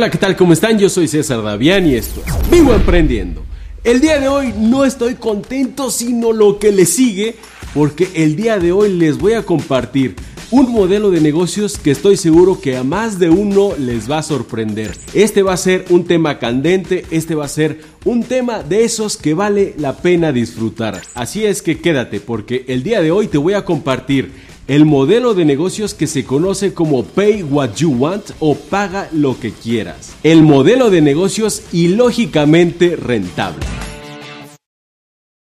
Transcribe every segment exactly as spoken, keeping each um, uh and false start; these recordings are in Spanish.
Hola, ¿qué tal? ¿Cómo están? Yo soy César Davián y esto es Vivo Emprendiendo. El día de hoy no estoy contento, sino lo que le sigue, porque el día de hoy les voy a compartir un modelo de negocios que estoy seguro que a más de uno les va a sorprender. Este va a ser un tema candente, este va a ser un tema de esos que vale la pena disfrutar. Así es que quédate, porque el día de hoy te voy a compartir el modelo de negocios que se conoce como Pay What You Want o Paga Lo Que Quieras. El modelo de negocios ilógicamente rentable.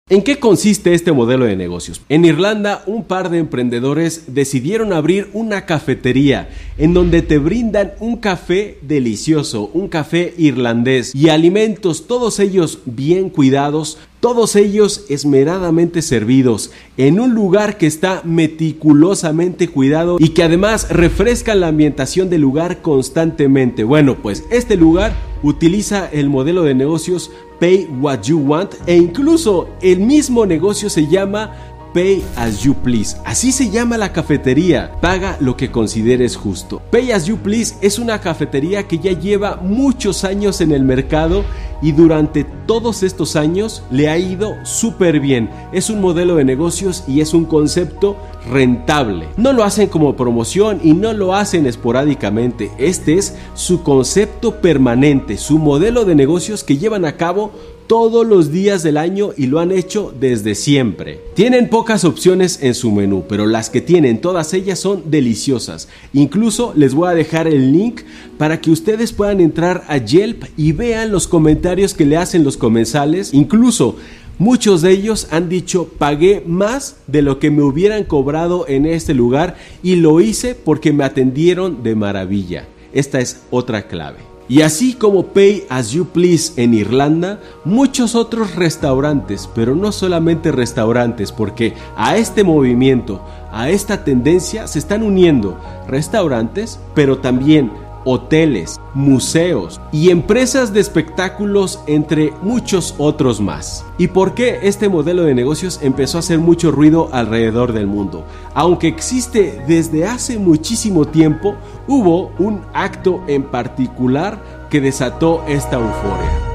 ¿En qué consiste este modelo de negocios? En Irlanda, un par de emprendedores decidieron abrir una cafetería en donde te brindan un café delicioso, un café irlandés y alimentos, todos ellos bien cuidados, todos ellos esmeradamente servidos en un lugar que está meticulosamente cuidado y que además refresca la ambientación del lugar constantemente. Bueno, pues este lugar utiliza el modelo de negocios Pay What You Want e incluso el mismo negocio se llama Pay as you please. Así se llama la cafetería, paga lo que consideres justo. Pay as you please es una cafetería que ya lleva muchos años en el mercado y durante todos estos años le ha ido súper bien. Es un modelo de negocios y es un concepto rentable. No lo hacen como promoción y no lo hacen esporádicamente. Este es su concepto permanente, su modelo de negocios que llevan a cabo todos los días del año y lo han hecho desde siempre. Tienen pocas opciones en su menú, pero las que tienen, todas ellas son deliciosas. Incluso les voy a dejar el link para que ustedes puedan entrar a Yelp y vean los comentarios que le hacen los comensales. Incluso muchos de ellos han dicho: pagué más de lo que me hubieran cobrado en este lugar y lo hice porque me atendieron de maravilla. Esta es otra clave. Y así como Pay As You Please en Irlanda, muchos otros restaurantes, pero no solamente restaurantes, porque a este movimiento, a esta tendencia se están uniendo restaurantes, pero también hoteles, museos y empresas de espectáculos, entre muchos otros más. ¿Y por qué este modelo de negocios empezó a hacer mucho ruido alrededor del mundo? Aunque existe desde hace muchísimo tiempo, hubo un acto en particular que desató esta euforia.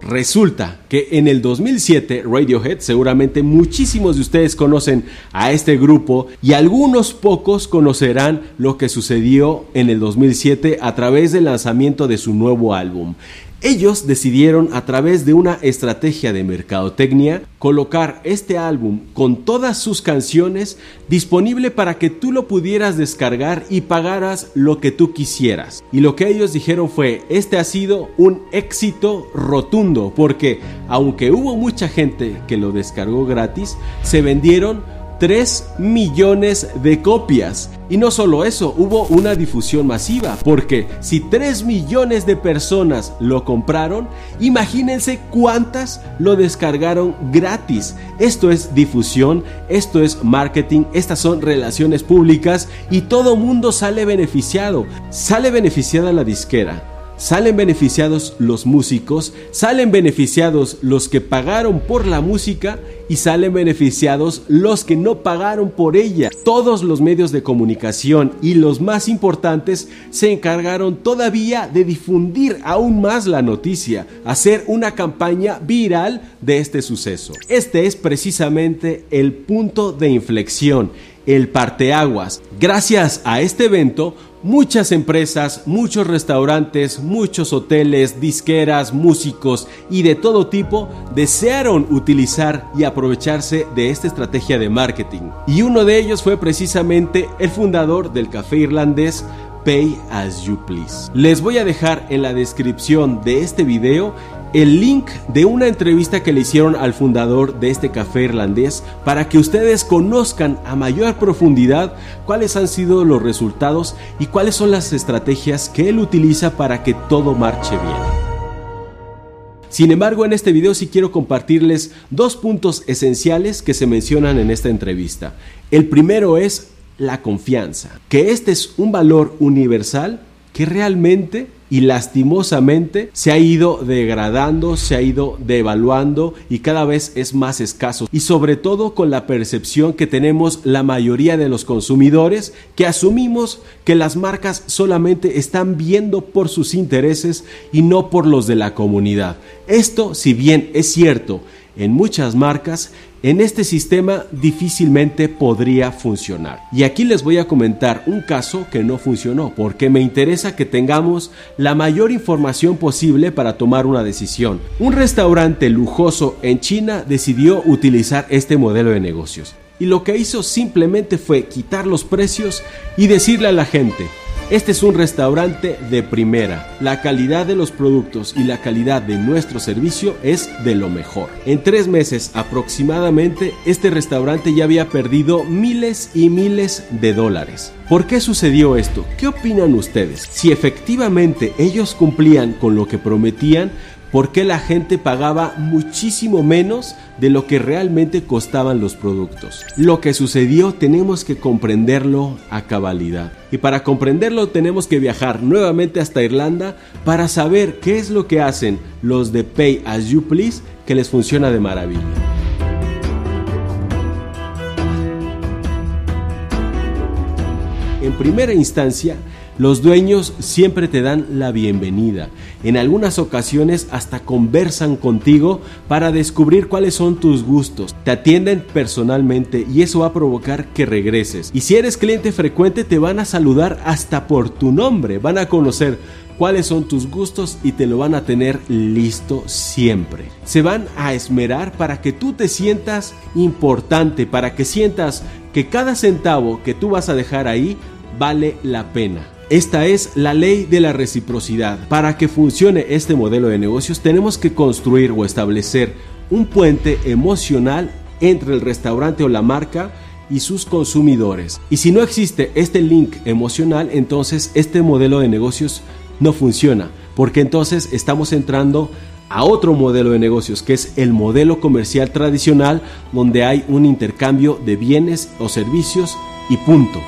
Resulta que en el dos mil siete Radiohead, seguramente muchísimos de ustedes conocen a este grupo y algunos pocos conocerán lo que sucedió en el dos mil siete a través del lanzamiento de su nuevo álbum. Ellos decidieron, a través de una estrategia de mercadotecnia, colocar este álbum con todas sus canciones disponible para que tú lo pudieras descargar y pagaras lo que tú quisieras. Y lo que ellos dijeron fue: este ha sido un éxito rotundo, porque aunque hubo mucha gente que lo descargó gratis, se vendieron tres millones de copias. Y no solo eso, hubo una difusión masiva, porque si tres millones de personas lo compraron, imagínense cuántas lo descargaron gratis. Esto es difusión, esto es marketing, estas son relaciones públicas y todo mundo sale beneficiado. Sale beneficiada la disquera, salen beneficiados los músicos, salen beneficiados los que pagaron por la música y salen beneficiados los que no pagaron por ella. Todos los medios de comunicación y los más importantes se encargaron todavía de difundir aún más la noticia, hacer una campaña viral de este suceso. Este es precisamente el punto de inflexión, el parteaguas. Gracias a este evento, muchas empresas, muchos restaurantes, muchos hoteles, disqueras, músicos y de todo tipo desearon utilizar y aprovecharse de esta estrategia de marketing. Y uno de ellos fue precisamente el fundador del café irlandés Pay As You Please. Les voy a dejar en la descripción de este video el link de una entrevista que le hicieron al fundador de este café irlandés para que ustedes conozcan a mayor profundidad cuáles han sido los resultados y cuáles son las estrategias que él utiliza para que todo marche bien. Sin embargo, en este video sí quiero compartirles dos puntos esenciales que se mencionan en esta entrevista. El primero es la confianza, que este es un valor universal que realmente y lastimosamente se ha ido degradando, se ha ido devaluando y cada vez es más escaso. Y sobre todo con la percepción que tenemos la mayoría de los consumidores, que asumimos que las marcas solamente están viendo por sus intereses y no por los de la comunidad. Esto, si bien es cierto en muchas marcas, en este sistema difícilmente podría funcionar. Y aquí les voy a comentar un caso que no funcionó, porque me interesa que tengamos la mayor información posible para tomar una decisión. Un restaurante lujoso en China decidió utilizar este modelo de negocios, y lo que hizo simplemente fue quitar los precios y decirle a la gente: este es un restaurante de primera, la calidad de los productos y la calidad de nuestro servicio es de lo mejor. En tres meses aproximadamente, este restaurante ya había perdido miles y miles de dólares. ¿Por qué sucedió esto? ¿Qué opinan ustedes? Si efectivamente ellos cumplían con lo que prometían, ¿por qué la gente pagaba muchísimo menos de lo que realmente costaban los productos? Lo que sucedió tenemos que comprenderlo a cabalidad. Y para comprenderlo tenemos que viajar nuevamente hasta Irlanda para saber qué es lo que hacen los de Pay as you please que les funciona de maravilla. En primera instancia, los dueños siempre te dan la bienvenida. En algunas ocasiones hasta conversan contigo para descubrir cuáles son tus gustos. Te atienden personalmente y eso va a provocar que regreses. Y si eres cliente frecuente, te van a saludar hasta por tu nombre. Van a conocer cuáles son tus gustos y te lo van a tener listo siempre. Se van a esmerar para que tú te sientas importante, para que sientas que cada centavo que tú vas a dejar ahí vale la pena. Esta es la ley de la reciprocidad. Para que funcione este modelo de negocios tenemos que construir o establecer un puente emocional entre el restaurante o la marca y sus consumidores. Y si no existe este link emocional, entonces este modelo de negocios no funciona, porque entonces estamos entrando a otro modelo de negocios, que es el modelo comercial tradicional, donde hay un intercambio de bienes o servicios y punto.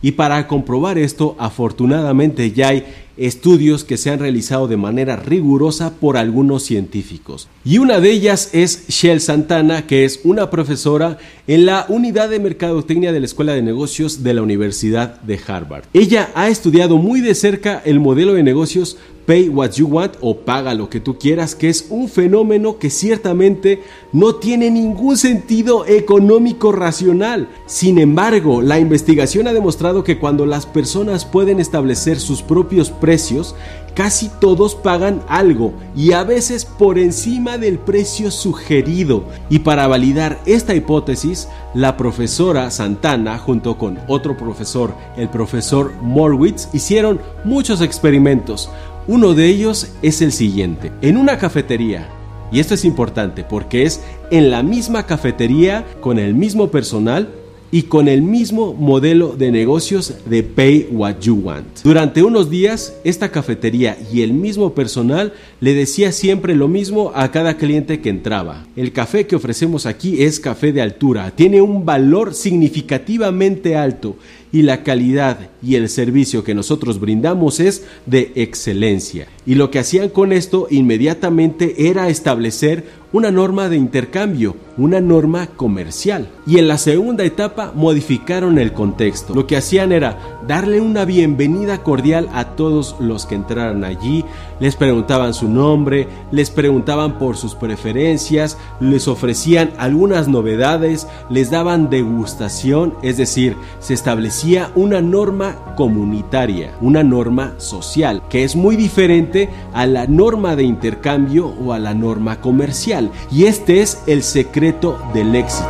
Y para comprobar esto, afortunadamente ya hay estudios que se han realizado de manera rigurosa por algunos científicos. Y una de ellas es Shelle Santana, que es una profesora en la unidad de mercadotecnia de la Escuela de Negocios de la Universidad de Harvard. Ella ha estudiado muy de cerca el modelo de negocios Pay What You Want o Paga Lo Que Tú Quieras, que es un fenómeno que ciertamente no tiene ningún sentido económico racional. Sin embargo, la investigación ha demostrado que cuando las personas pueden establecer sus propios precios, casi todos pagan algo y a veces por encima del precio sugerido. Y para validar esta hipótesis, la profesora Santana junto con otro profesor, el profesor Morwitz, hicieron muchos experimentos. Uno de ellos es el siguiente: en una cafetería, y esto es importante porque es en la misma cafetería, con el mismo personal y con el mismo modelo de negocios de Pay What You Want. Durante unos días, esta cafetería y el mismo personal le decía siempre lo mismo a cada cliente que entraba: el café que ofrecemos aquí es café de altura, tiene un valor significativamente alto y la calidad y el servicio que nosotros brindamos es de excelencia. Y lo que hacían con esto inmediatamente era establecer una norma de intercambio, una norma comercial. Y en la segunda etapa modificaron el contexto. Lo que hacían era darle una bienvenida cordial a todos los que entraran allí, les preguntaban su nombre, les preguntaban por sus preferencias, les ofrecían algunas novedades, les daban degustación, es decir, se establecía una norma comunitaria, una norma social, que es muy diferente a la norma de intercambio o a la norma comercial. Y este es el secreto del éxito.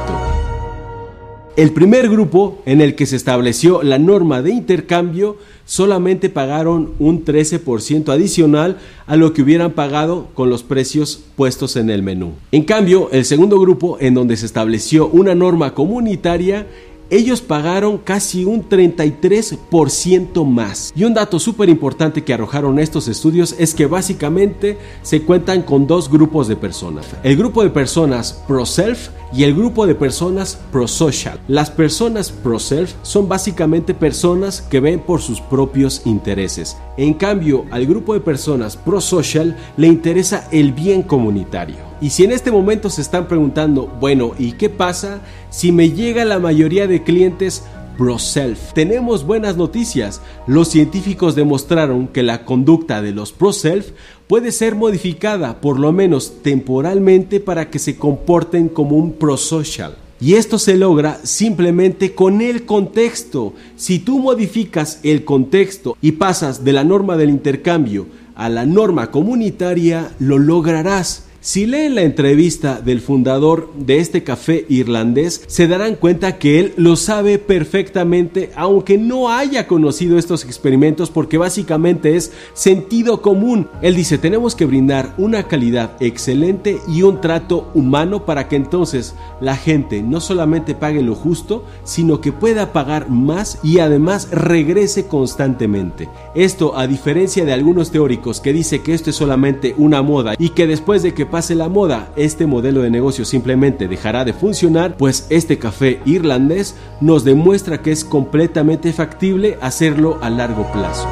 El primer grupo, en el que se estableció la norma de intercambio, solamente pagaron un trece por ciento adicional a lo que hubieran pagado con los precios puestos en el menú. En cambio, el segundo grupo, en donde se estableció una norma comunitaria, ellos pagaron casi un treinta y tres por ciento más. Y un dato súper importante que arrojaron estos estudios es que básicamente se cuentan con dos grupos de personas. El grupo de personas pro-self, y el grupo de personas prosocial. Las personas proself son básicamente personas que ven por sus propios intereses. En cambio, al grupo de personas prosocial le interesa el bien comunitario. Y si en este momento se están preguntando, bueno, ¿y qué pasa si me llega la mayoría de clientes proself? Tenemos buenas noticias. Los científicos demostraron que la conducta de los proself puede ser modificada, por lo menos temporalmente, para que se comporten como un prosocial. Y esto se logra simplemente con el contexto. Si tú modificas el contexto y pasas de la norma del intercambio a la norma comunitaria, lo lograrás. Si leen la entrevista del fundador de este café irlandés, se darán cuenta que él lo sabe perfectamente, aunque no haya conocido estos experimentos, porque básicamente es sentido común. Él dice, tenemos que brindar una calidad excelente y un trato humano para que entonces la gente no solamente pague lo justo, sino que pueda pagar más y además regrese constantemente. Esto, a diferencia de algunos teóricos que dicen que esto es solamente una moda y que después de que pase la moda, este modelo de negocio simplemente dejará de funcionar, pues este café irlandés nos demuestra que es completamente factible hacerlo a largo plazo.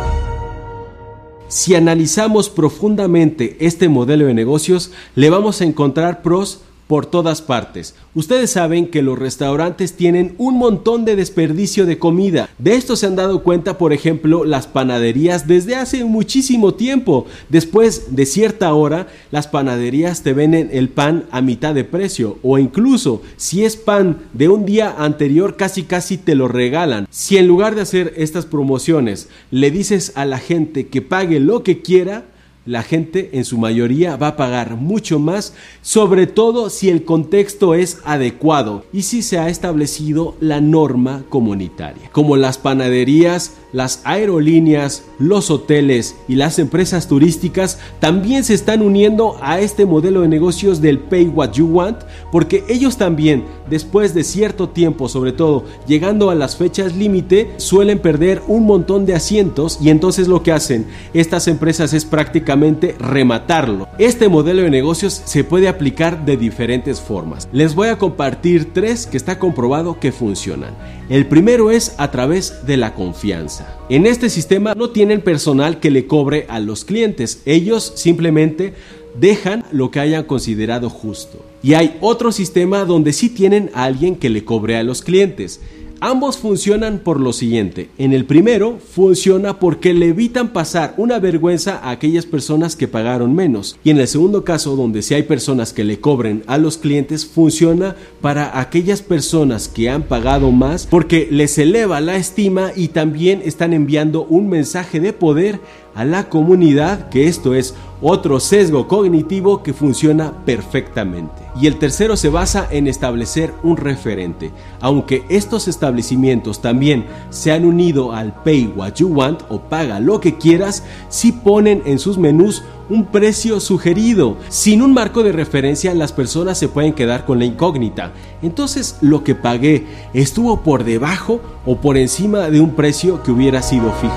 Si analizamos profundamente este modelo de negocios, le vamos a encontrar pros por todas partes. Ustedes saben que los restaurantes tienen un montón de desperdicio de comida. De esto se han dado cuenta, por ejemplo, las panaderías desde hace muchísimo tiempo. Después de cierta hora, las panaderías te venden el pan a mitad de precio, o incluso si es pan de un día anterior, casi casi te lo regalan. Si en lugar de hacer estas promociones le dices a la gente que pague lo que quiera, la gente en su mayoría va a pagar mucho más, sobre todo si el contexto es adecuado y si se ha establecido la norma comunitaria. Como las panaderías, las aerolíneas, los hoteles y las empresas turísticas también se están uniendo a este modelo de negocios del Pay What You Want, porque ellos también, después de cierto tiempo, sobre todo llegando a las fechas límite, suelen perder un montón de asientos, y entonces lo que hacen estas empresas es prácticamente rematarlo. Este modelo de negocios se puede aplicar de diferentes formas. Les voy a compartir tres que está comprobado que funcionan. El primero es a través de la confianza. En este sistema no tienen personal que le cobre a los clientes. Ellos simplemente dejan lo que hayan considerado justo. Y hay otro sistema donde sí tienen a alguien que le cobre a los clientes. Ambos funcionan por lo siguiente. En el primero funciona porque le evitan pasar una vergüenza a aquellas personas que pagaron menos. Y en el segundo caso, donde si hay personas que le cobren a los clientes, funciona para aquellas personas que han pagado más, porque les eleva la estima y también están enviando un mensaje de poder a la comunidad, que esto es otro sesgo cognitivo que funciona perfectamente. Y el tercero se basa en establecer un referente. Aunque estos establecimientos también se han unido al Pay What You Want o Paga Lo Que Quieras, sí ponen en sus menús un precio sugerido. Sin un marco de referencia, las personas se pueden quedar con la incógnita. Entonces, ¿lo que pagué estuvo por debajo o por encima de un precio que hubiera sido fijo?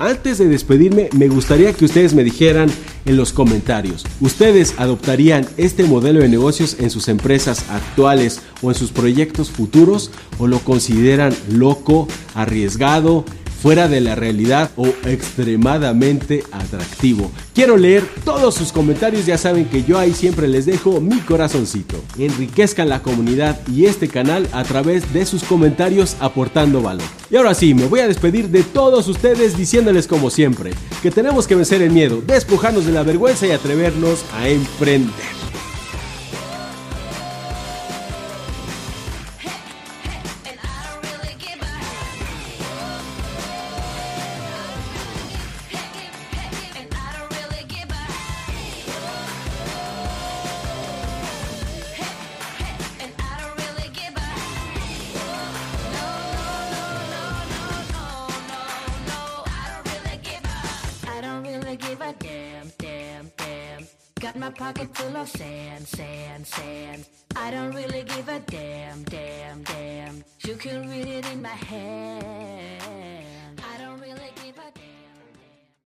Antes de despedirme, me gustaría que ustedes me dijeran en los comentarios, ¿ustedes adoptarían este modelo de negocios en sus empresas actuales o en sus proyectos futuros? ¿O lo consideran loco, arriesgado, fuera de la realidad o extremadamente atractivo? Quiero leer todos sus comentarios, ya saben que yo ahí siempre les dejo mi corazoncito. Enriquezcan la comunidad y este canal a través de sus comentarios aportando valor. Y ahora sí, me voy a despedir de todos ustedes diciéndoles como siempre, que tenemos que vencer el miedo, despojarnos de la vergüenza y atrevernos a emprender. Got my pocket full of sand, sand, sand. I don't really give a damn, damn, damn. You can read it in my head.